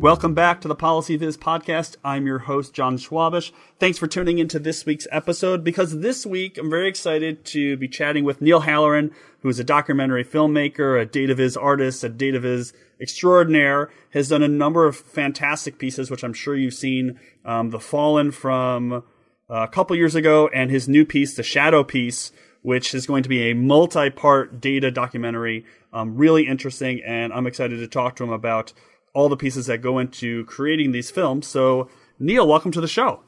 Welcome back to the PolicyViz podcast. I'm your host, John Schwabish. Thanks for tuning into this week's episode, because this week I'm very excited to be chatting with Neil Halloran, who is a documentary filmmaker, a DataViz artist, a DataViz extraordinaire, has done a number of fantastic pieces, which I'm sure you've seen. The Fallen from a couple years ago, and his new piece, The Shadow Peace, which is going to be a multi-part data documentary. Really interesting, and I'm excited to talk to him about all the pieces that go into creating these films. So, Neil, welcome to the show.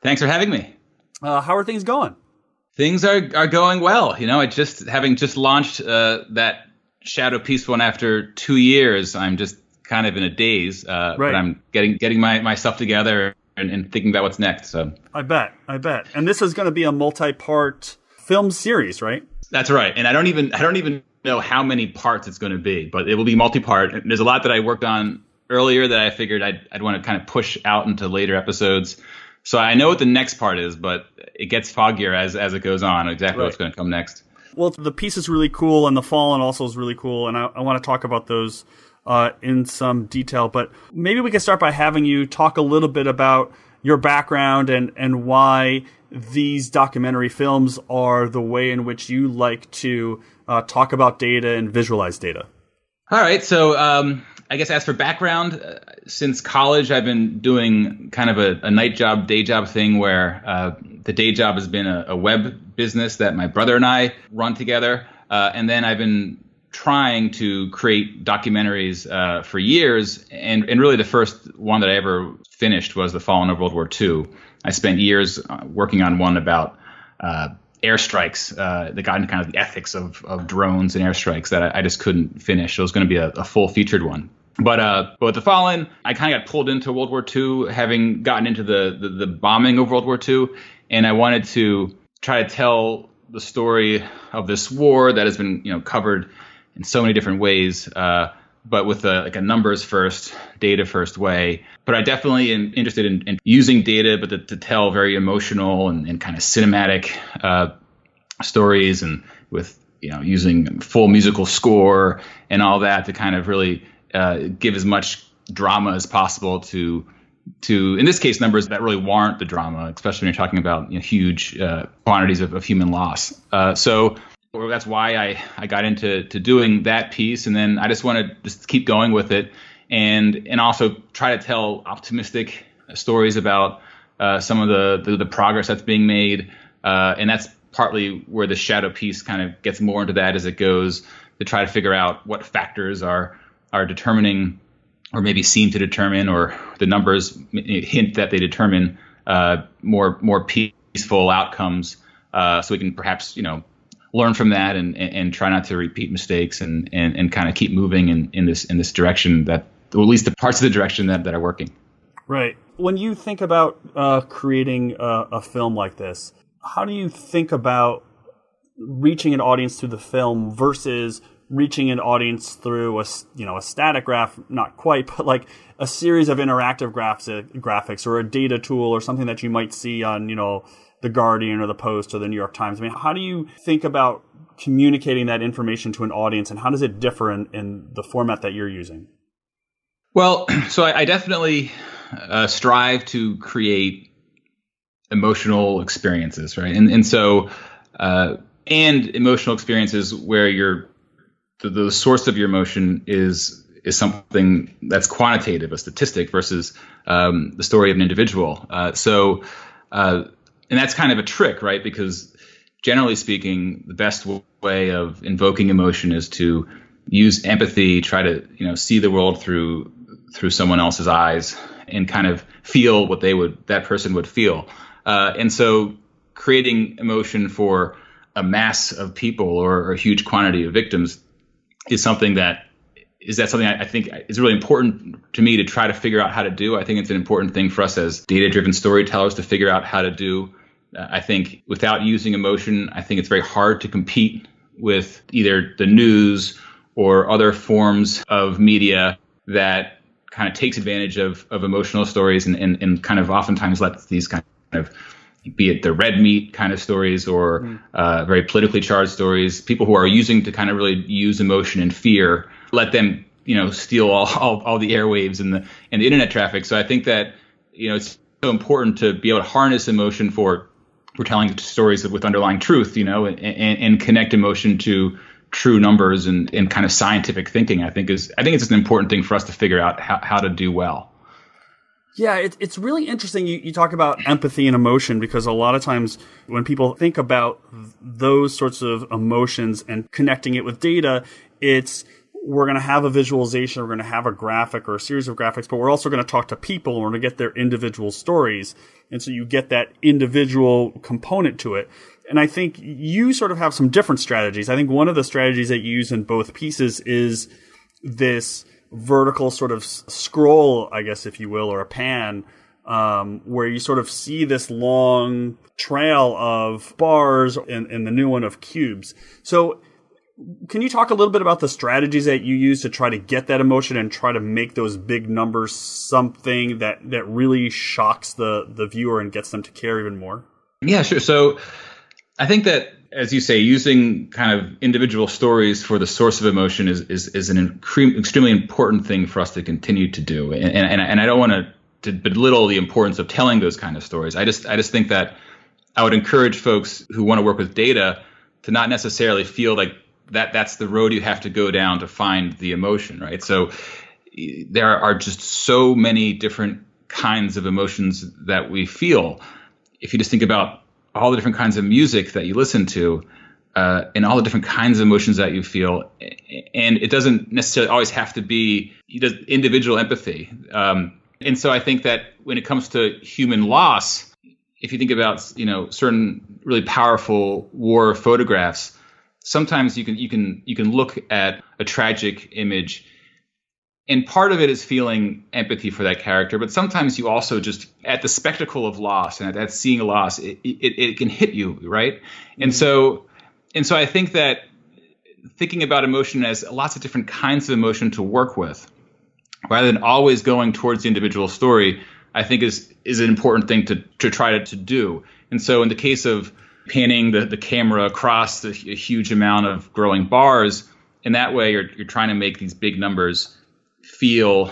Thanks for having me. How are things going? Things are going well. You know, I just launched that Shadow Peace one after 2 years. I'm just kind of in a daze, right. But I'm getting my stuff together and thinking about what's next. So I bet. And this is going to be a multi-part film series, right? That's right. And I don't even know how many parts it's going to be, but it will be multi-part. There's a lot that I worked on earlier that I figured I'd want to kind of push out into later episodes. So I know what the next part is, but it gets foggier as it goes on, exactly right. What's going to come next. Well, the piece is really cool, and The Fallen also is really cool, and I want to talk about those in some detail. But maybe we can start by having you talk a little bit about your background and why these documentary films are the way in which you like to talk about data and visualize data. All right. So I guess as for background, since college, I've been doing kind of a night job, day job thing where the day job has been a web business that my brother and I run together. And then I've been trying to create documentaries for years. And really the first one that I ever finished was The Fallen of World War II. I spent years working on one about airstrikes that got into kind of the ethics of drones and airstrikes that I just couldn't finish. It was going to be a full-featured one. But with The Fallen, I kind of got pulled into World War II, having gotten into the bombing of World War II, and I wanted to try to tell the story of this war that has been covered in so many different ways, but with a numbers first, data first way. But I definitely am interested in using data, but to tell very emotional and kind of cinematic stories, and with using full musical score and all that to kind of really give as much drama as possible to in this case numbers that really warrant the drama, especially when you're talking about huge quantities of human loss. So. Well, that's why I got into doing that piece, and then I just want to just keep going with it, and also try to tell optimistic stories about some of the progress that's being made, and that's partly where the Shadow piece kind of gets more into that as it goes, to try to figure out what factors are determining, or maybe seem to determine, or the numbers hint that they determine more peaceful outcomes, so we can perhaps learn from that and try not to repeat mistakes and kind of keep moving in this direction, that, or at least the parts of the direction that are working. Right. When you think about creating a film like this, how do you think about reaching an audience through the film versus reaching an audience through a static graph? Not quite, but like a series of interactive graphics or a data tool or something that you might see on The Guardian or The Post or The New York Times. I mean, how do you think about communicating that information to an audience, and how does it differ in the format that you're using? Well, so I definitely strive to create emotional experiences, right? And so, and emotional experiences where the source of your emotion is something that's quantitative, a statistic, versus the story of an individual. And that's kind of a trick, right? Because generally speaking, the best way of invoking emotion is to use empathy, try to see the world through someone else's eyes and kind of feel what that person would feel. And so creating emotion for a mass of people or a huge quantity of victims is something I think is really important to me to try to figure out how to do. I think it's an important thing for us as data-driven storytellers to figure out how to do. I think without using emotion, I think it's very hard to compete with either the news or other forms of media that kind of takes advantage of emotional stories and kind of oftentimes lets these kind of, be it the red meat kind of stories or very politically charged stories, people who are using to kind of really use emotion and fear, let them steal all the airwaves and the internet traffic. So I think that, it's so important to be able to harness emotion for telling stories with underlying truth, and connect emotion to true numbers and kind of scientific thinking. I think it's just an important thing for us to figure out how to do well. Yeah, it's really interesting. You talk about empathy and emotion, because a lot of times when people think about those sorts of emotions and connecting it with data, it's we're going to have a visualization, we're going to have a graphic or a series of graphics, but we're also going to talk to people and we're going to get their individual stories. And so you get that individual component to it. And I think you sort of have some different strategies. I think one of the strategies that you use in both pieces is this vertical sort of scroll, I guess, if you will, or a pan, where you sort of see this long trail of bars and the new one of cubes. So can you talk a little bit about the strategies that you use to try to get that emotion and try to make those big numbers something that really shocks the viewer and gets them to care even more? Yeah, sure. So I think that, as you say, using kind of individual stories for the source of emotion is an extremely important thing for us to continue to do. And I don't want to belittle the importance of telling those kind of stories. I just think that I would encourage folks who want to work with data to not necessarily feel like that's the road you have to go down to find the emotion, right? So there are just so many different kinds of emotions that we feel. If you just think about all the different kinds of music that you listen to, and all the different kinds of emotions that you feel. And it doesn't necessarily always have to be individual empathy. And so I think that when it comes to human loss, if you think about, certain really powerful war photographs, sometimes you can look at a tragic image, and part of it is feeling empathy for that character, but sometimes you also just at the spectacle of loss and at seeing loss, it can hit you, right? Mm-hmm. And so I think that thinking about emotion as lots of different kinds of emotion to work with, rather than always going towards the individual story, I think is an important thing to try to do. And so in the case of panning the camera across a huge amount of growing bars, in that way you're trying to make these big numbers feel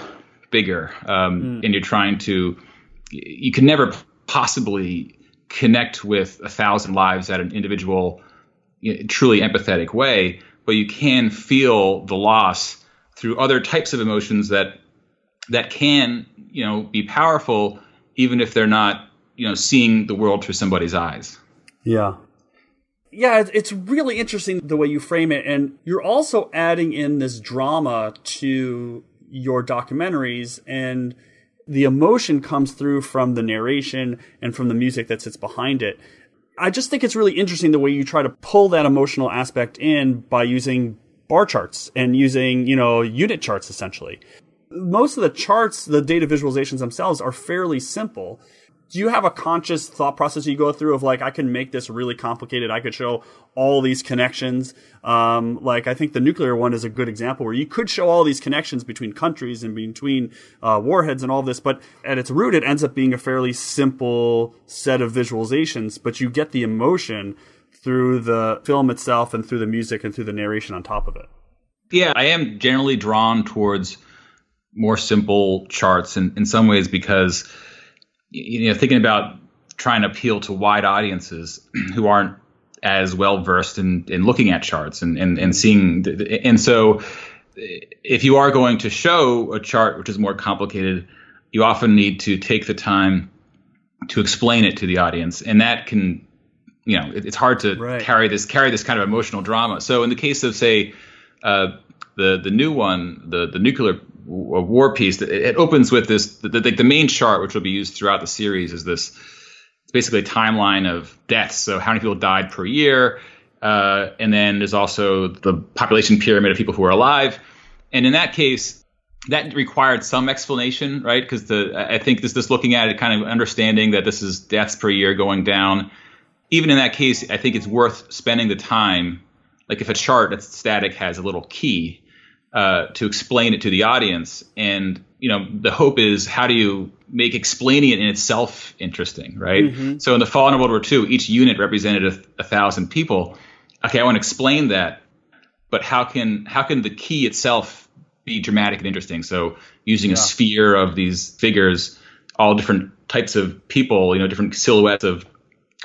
bigger, and you're trying to. You can never possibly connect with 1,000 lives at an individual, truly empathetic way, but you can feel the loss through other types of emotions that can, be powerful, even if they're not, seeing the world through somebody's eyes. Yeah. Yeah, it's really interesting the way you frame it, and you're also adding in this drama to your documentaries, and the emotion comes through from the narration and from the music that sits behind it. I just think it's really interesting the way you try to pull that emotional aspect in by using bar charts and using, unit charts essentially. Most of the charts, the data visualizations themselves are fairly simple. Do you have a conscious thought process you go through of like, I can make this really complicated. I could show all these connections. Like I think the nuclear one is a good example where you could show all these connections between countries and between warheads and all this, but at its root, it ends up being a fairly simple set of visualizations, but you get the emotion through the film itself and through the music and through the narration on top of it. Yeah, I am generally drawn towards more simple charts in some ways because thinking about trying to appeal to wide audiences who aren't as well versed in looking at charts and seeing. And so if you are going to show a chart which is more complicated, you often need to take the time to explain it to the audience. And that can, it's hard to carry this kind of emotional drama. So in the case of, say, the new one, the nuclear war piece, it opens with this, the main chart, which will be used throughout the series, is this, it's basically a timeline of deaths. So how many people died per year. And then there's also the population pyramid of people who are alive. And in that case, that required some explanation, right? Because I think this looking at it, kind of understanding that this is deaths per year going down. Even in that case, I think it's worth spending the time. Like if a chart that's static has a little key, to explain it to the audience. And, the hope is how do you make explaining it in itself interesting, right? Mm-hmm. So in The Fallen of World War II, each unit represented 1,000 people. Okay, I want to explain that, but how can the key itself be dramatic and interesting. So using a sphere of these figures, all different types of people, you know, different silhouettes of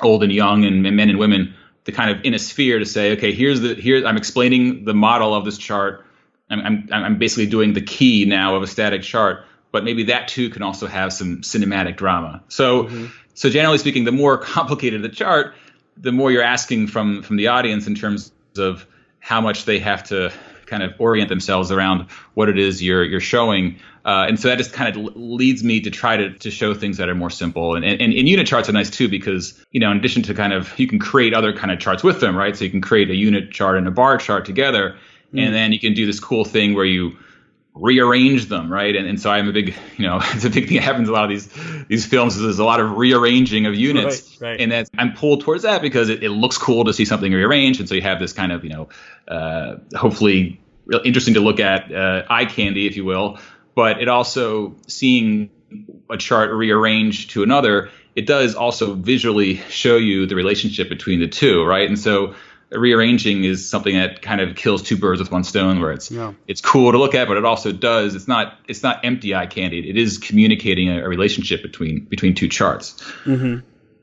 old and young and men and women, to kind of in a sphere to say, okay, here's I'm explaining the model of this chart. I'm basically doing the key now of a static chart, but maybe that too can also have some cinematic drama. So, so generally speaking, the more complicated the chart, the more you're asking from the audience in terms of how much they have to kind of orient themselves around what it is you're showing. And so that just kind of leads me to try to show things that are more simple. And unit charts are nice too, because, you know, in addition to kind of, you can create other kind of charts with them, right? So you can create a unit chart and a bar chart together. And then you can do this cool thing where you rearrange them, right? And so I'm a big, you know, it's a big thing that happens in a lot of these films is there's a lot of rearranging of units. Right. And that's, I'm pulled towards that because it looks cool to see something rearranged. And so you have this kind of, you know, hopefully real interesting to look at eye candy, if you will. But it also, seeing a chart rearranged to another, it does also visually show you the relationship between the two, right? And so rearranging is something that kind of kills two birds with one stone, where it's cool to look at, but it also does, it's not empty eye candy. It is communicating a relationship between two charts.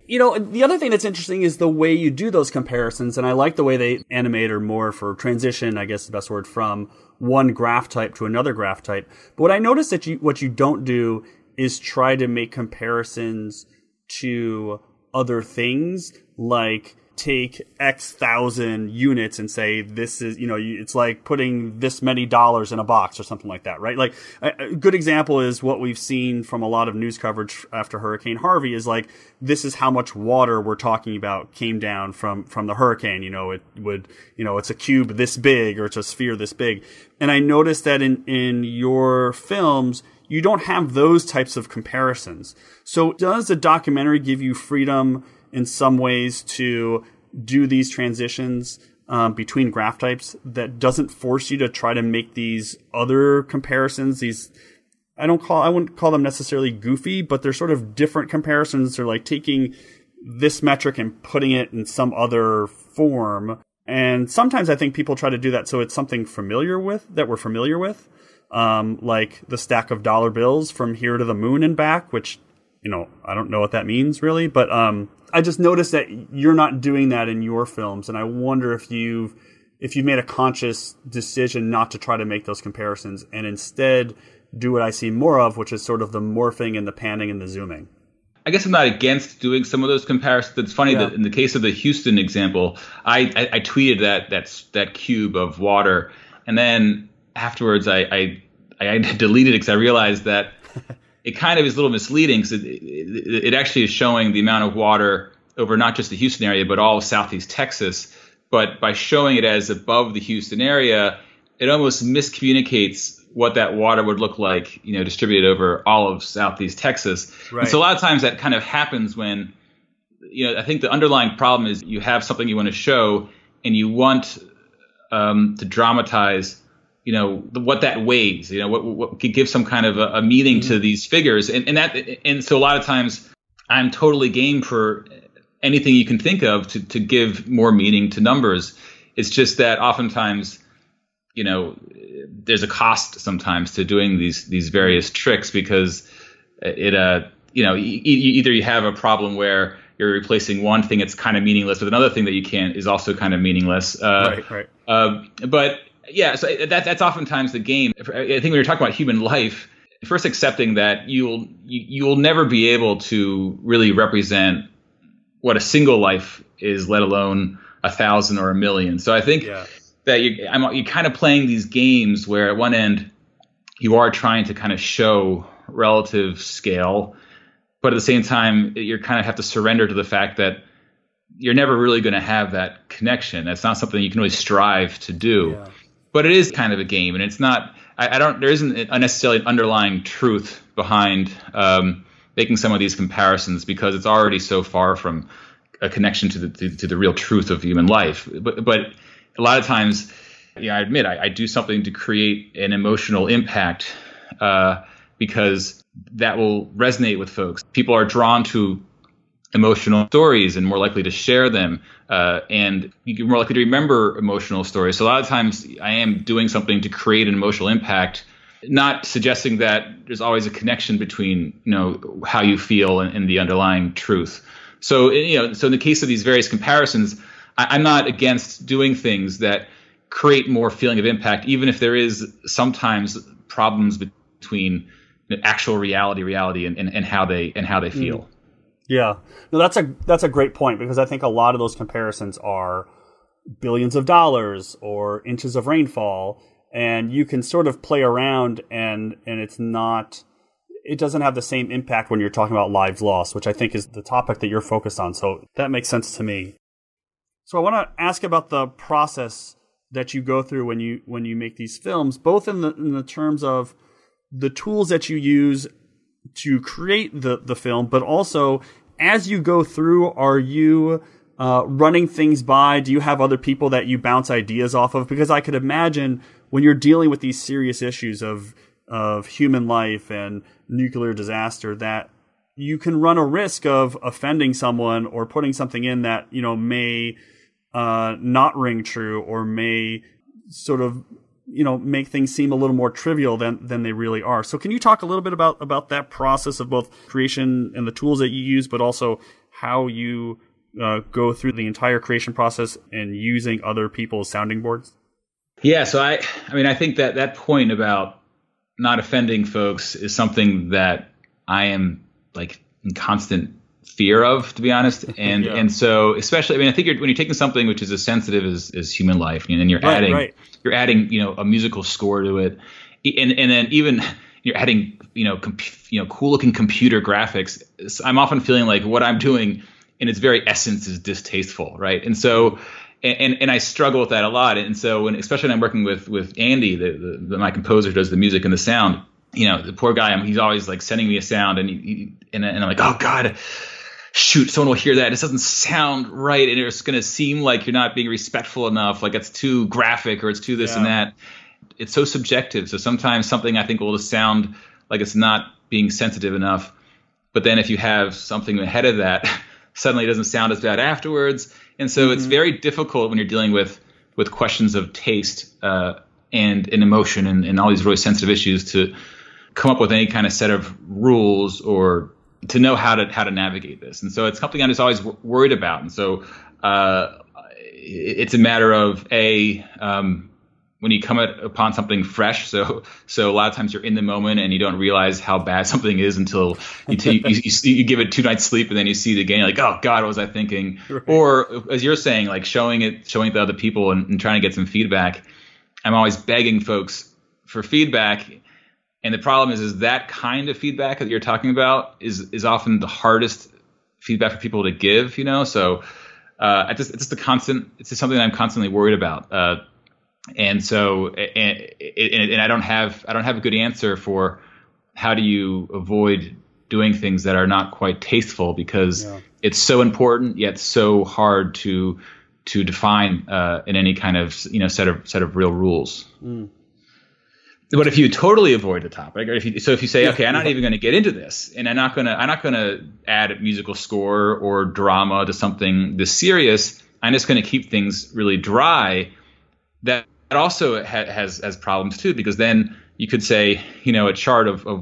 You know, the other thing that's interesting is the way you do those comparisons. And I like the way they animate or morph or transition, I guess the best word, from one graph type to another graph type. But what I noticed that what you don't do is try to make comparisons to other things, like take X thousand units and say, this is, you know, it's like putting this many dollars in a box or something like that, right? Like a good example is what we've seen from a lot of news coverage after Hurricane Harvey is like, this is how much water we're talking about came down from the hurricane. You know, it would, you know, it's a cube this big or it's a sphere this big. And I noticed that in your films, you don't have those types of comparisons. So does the documentary give you freedom in some ways to do these transitions between graph types that doesn't force you to try to make these other comparisons? These, I wouldn't call them necessarily goofy, but they're sort of different comparisons. They're like taking this metric and putting it in some other form. And sometimes I think people try to do that. So it's something we're familiar with, like the stack of dollar bills from here to the moon and back, which, you know, I don't know what that means really, but I just noticed that you're not doing that in your films, and I wonder if you've made a conscious decision not to try to make those comparisons and instead do what I see more of, which is sort of the morphing and the panning and the zooming. I guess I'm not against doing some of those comparisons. It's funny that in the case of the Houston example, I tweeted that cube of water, and then afterwards I deleted it because I realized that it kind of is a little misleading, because it actually is showing the amount of water over not just the Houston area, but all of Southeast Texas. But by showing it as above the Houston area, it almost miscommunicates what that water would look like, you know, distributed over all of Southeast Texas. Right. And so a lot of times that kind of happens when, you know, I think the underlying problem is you have something you want to show and you want to dramatize, you know, what that weighs, you know, what could give some kind of a meaning to these figures. And so a lot of times I'm totally game for anything you can think of to give more meaning to numbers. It's just that oftentimes, you know, there's a cost sometimes to doing these various tricks, because it, you know, either you have a problem where you're replacing one thing that's kind of meaningless with another thing that you can't is also kind of meaningless. But yeah, so that's oftentimes the game. I think when you're talking about human life, first accepting that you'll never be able to really represent what a single life is, let alone 1,000 or 1,000,000. So I think that you're kind of playing these games where at one end you are trying to kind of show relative scale, but at the same time you kind of have to surrender to the fact that you're never really going to have that connection. That's not something you can really strive to do. Yeah. But it is kind of a game, and it's not. There isn't necessarily an underlying truth behind making some of these comparisons, because it's already so far from a connection to the real truth of human life. But a lot of times, you know, I admit I do something to create an emotional impact because that will resonate with folks. People are drawn to emotional stories and more likely to share them, and you're more likely to remember emotional stories. So a lot of times I am doing something to create an emotional impact, not suggesting that there's always a connection between, you know, how you feel and the underlying truth. So, you know, so in the case of these various comparisons, I'm not against doing things that create more feeling of impact, even if there is sometimes problems between the actual reality and how they feel. Yeah, no, that's a great point, because I think a lot of those comparisons are billions of dollars or inches of rainfall, and you can sort of play around and it doesn't have the same impact when you're talking about lives lost, which I think is the topic that you're focused on. So that makes sense to me. So I want to ask about the process that you go through when you make these films, both in the terms of the tools that you use to create the film, but also as you go through, are you running things by? Do you have other people that you bounce ideas off of? Because I could imagine when you're dealing with these serious issues of human life and nuclear disaster, that you can run a risk of offending someone or putting something in that, you know, may not ring true or may sort of, you know, make things seem a little more trivial than they really are. So can you talk a little bit about that process of both creation and the tools that you use, but also how you go through the entire creation process and using other people's sounding boards? Yeah. So I mean, I think that point about not offending folks is something that I am like in constant fear of, to be honest. And, yeah. And so especially, I mean, I think when you're taking something which is as sensitive as human life, and then you're adding, you know, a musical score to it. And then even you're adding, you know, cool looking computer graphics. I'm often feeling like what I'm doing in its very essence is distasteful. Right. And so, and I struggle with that a lot. And so especially when I'm working with Andy, my composer who does the music and the sound, you know, the poor guy, he's always like sending me a sound and I'm like, oh God, shoot, someone will hear that. This doesn't sound right. And it's going to seem like you're not being respectful enough. Like it's too graphic or it's too this and that. It's so subjective. So sometimes something I think will just sound like it's not being sensitive enough. But then if you have something ahead of that, suddenly it doesn't sound as bad afterwards. And so it's very difficult when you're dealing with questions of taste and emotion and all these really sensitive issues to come up with any kind of set of rules or to know how to navigate this. And so it's something I'm just always worried about. And so it's a matter of when you come upon something fresh. So a lot of times you're in the moment and you don't realize how bad something is until you give it 2 nights sleep and then you see it again. You're like, oh God, what was I thinking? Right. Or as you're saying, like showing it to other people and trying to get some feedback. I'm always begging folks for feedback. And the problem is that kind of feedback that you're talking about is often the hardest feedback for people to give, you know? So it's just something that I'm constantly worried about. And I don't have a good answer for how do you avoid doing things that are not quite tasteful, because it's so important yet so hard to define in any kind of, you know, set of real rules. Mm. But if you totally avoid the topic, or if you say, okay, I'm not even going to get into this, and I'm not going to add a musical score or drama to something this serious, I'm just going to keep things really dry. That also has problems too, because then you could say, you know, a chart of World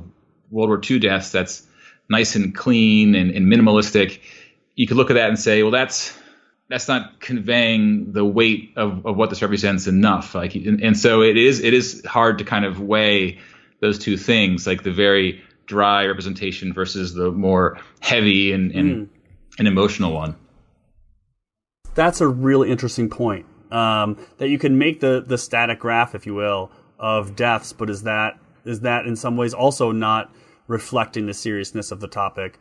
War II deaths that's nice and clean and minimalistic, you could look at that and say, well, that's not conveying the weight of what this represents enough. Like, and so it is hard to kind of weigh those two things, like the very dry representation versus the more heavy and emotional one. That's a really interesting point, that you can make the static graph, if you will, of deaths. But is that in some ways also not reflecting the seriousness of the topic?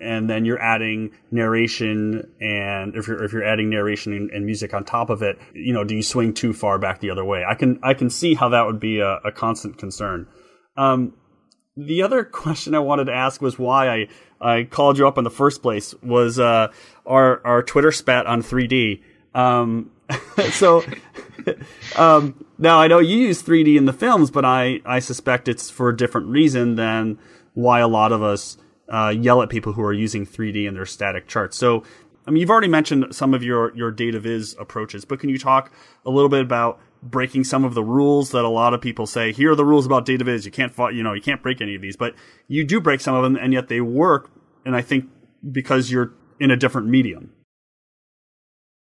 And then you're adding narration, and if you're adding narration and music on top of it, you know, do you swing too far back the other way? I can see how that would be a constant concern. The other question I wanted to ask was why I called you up in the first place was our Twitter spat on 3D. So now I know you use 3D in the films, but I suspect it's for a different reason than why a lot of us yell at people who are using 3D in their static charts. So, I mean, you've already mentioned some of your data viz approaches, but can you talk a little bit about breaking some of the rules that a lot of people say, here are the rules about data viz. You can't, you can't break any of these, but you do break some of them, and yet they work. And I think because you're in a different medium.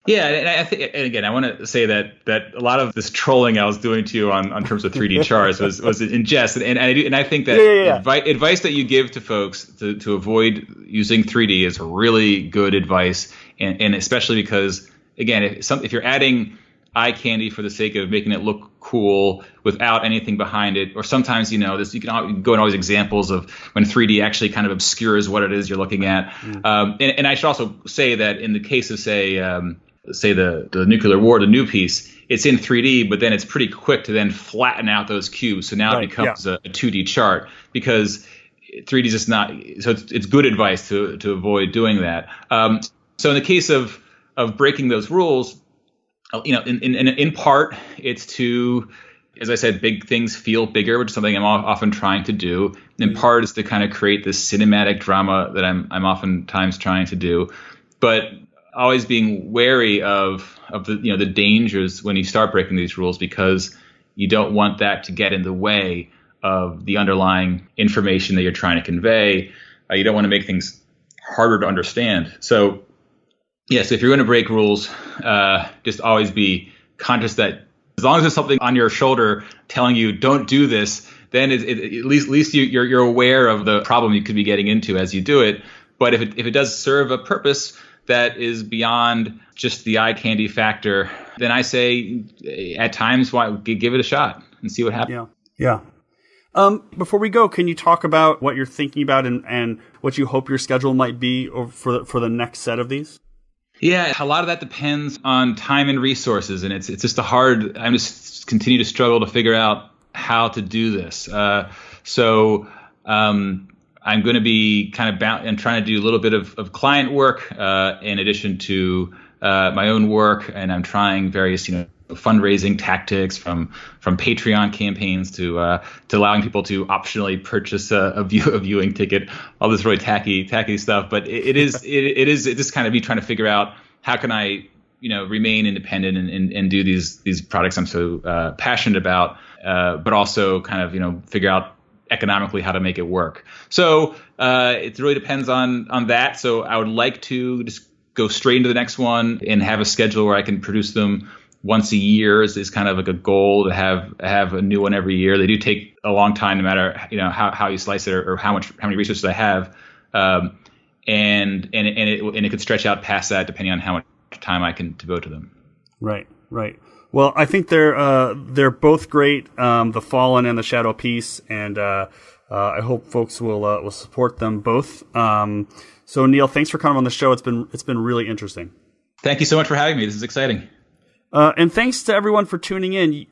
Yeah, and I want to say that a lot of this trolling I was doing to you on terms of 3D charts was in jest, and I think that advice that you give to folks to avoid using 3D is really good advice, and especially because, again, if you're adding eye candy for the sake of making it look cool without anything behind it, or sometimes you can go in all these examples of when 3D actually kind of obscures what it is you're looking at. Mm-hmm. And I should also say that in the case of say the nuclear war, the new piece, it's in 3D, but then it's pretty quick to then flatten out those cubes. So now it becomes a 2D chart, because 3D is just not. So it's good advice to avoid doing that. So in the case of breaking those rules, in part, it's to, as I said, big things feel bigger, which is something I'm often trying to do. In part, is to kind of create this cinematic drama that I'm oftentimes trying to do, but always being wary of the the dangers when you start breaking these rules, because you don't want that to get in the way of the underlying information that you're trying to convey. You don't want to make things harder to understand. So so if you're going to break rules, just always be conscious that as long as there's something on your shoulder telling you don't do this, then at least you're aware of the problem you could be getting into as you do it. But if it does serve a purpose that is beyond just the eye candy factor, then I say at times, give it a shot and see what happens. Yeah. Before we go, can you talk about what you're thinking about and what you hope your schedule might be for the next set of these? Yeah, a lot of that depends on time and resources, and it's just I'm just continue to struggle to figure out how to do this. I'm going to be kind of and trying to do a little bit of client work in addition to my own work, and I'm trying various fundraising tactics from Patreon campaigns to allowing people to optionally purchase a viewing ticket, all this really tacky stuff. But it is just kind of me trying to figure out how can I remain independent and do these products I'm so passionate about, but also kind of figure out economically how to make it work. So it really depends on that. So I would like to just go straight into the next one and have a schedule where I can produce them once a year is kind of like a goal, to have a new one every year. They do take a long time, no matter how you slice it or how many resources I have, and it could stretch out past that depending on how much time I can devote to them. Right. Well, I think they're both great, The Fallen and The Shadow Peace, and I hope folks will support them both. So Neil, thanks for coming on the show. It's been really interesting. Thank you so much for having me. This is exciting. And thanks to everyone for tuning in.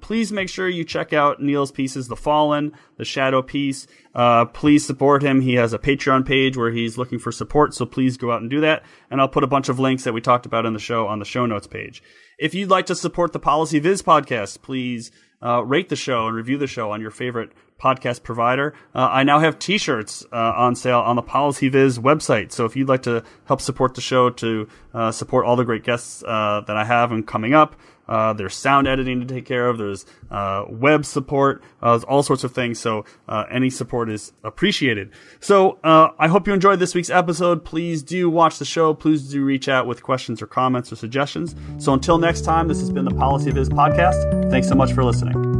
Please make sure you check out Neil's pieces, The Fallen, The Shadow Peace. Please support him. He has a Patreon page where he's looking for support, so please go out and do that. And I'll put a bunch of links that we talked about in the show on the show notes page. If you'd like to support the PolicyViz podcast, please rate the show and review the show on your favorite podcast provider. I now have t-shirts on sale on the PolicyViz website. So if you'd like to help support the show, to support all the great guests that I have and coming up, there's sound editing to take care of, there's web support, there's all sorts of things. So any support is appreciated. So I hope you enjoyed this week's episode. Please do watch the show. Please do reach out with questions or comments or suggestions. So until next time, this has been the PolicyViz podcast. Thanks so much for listening.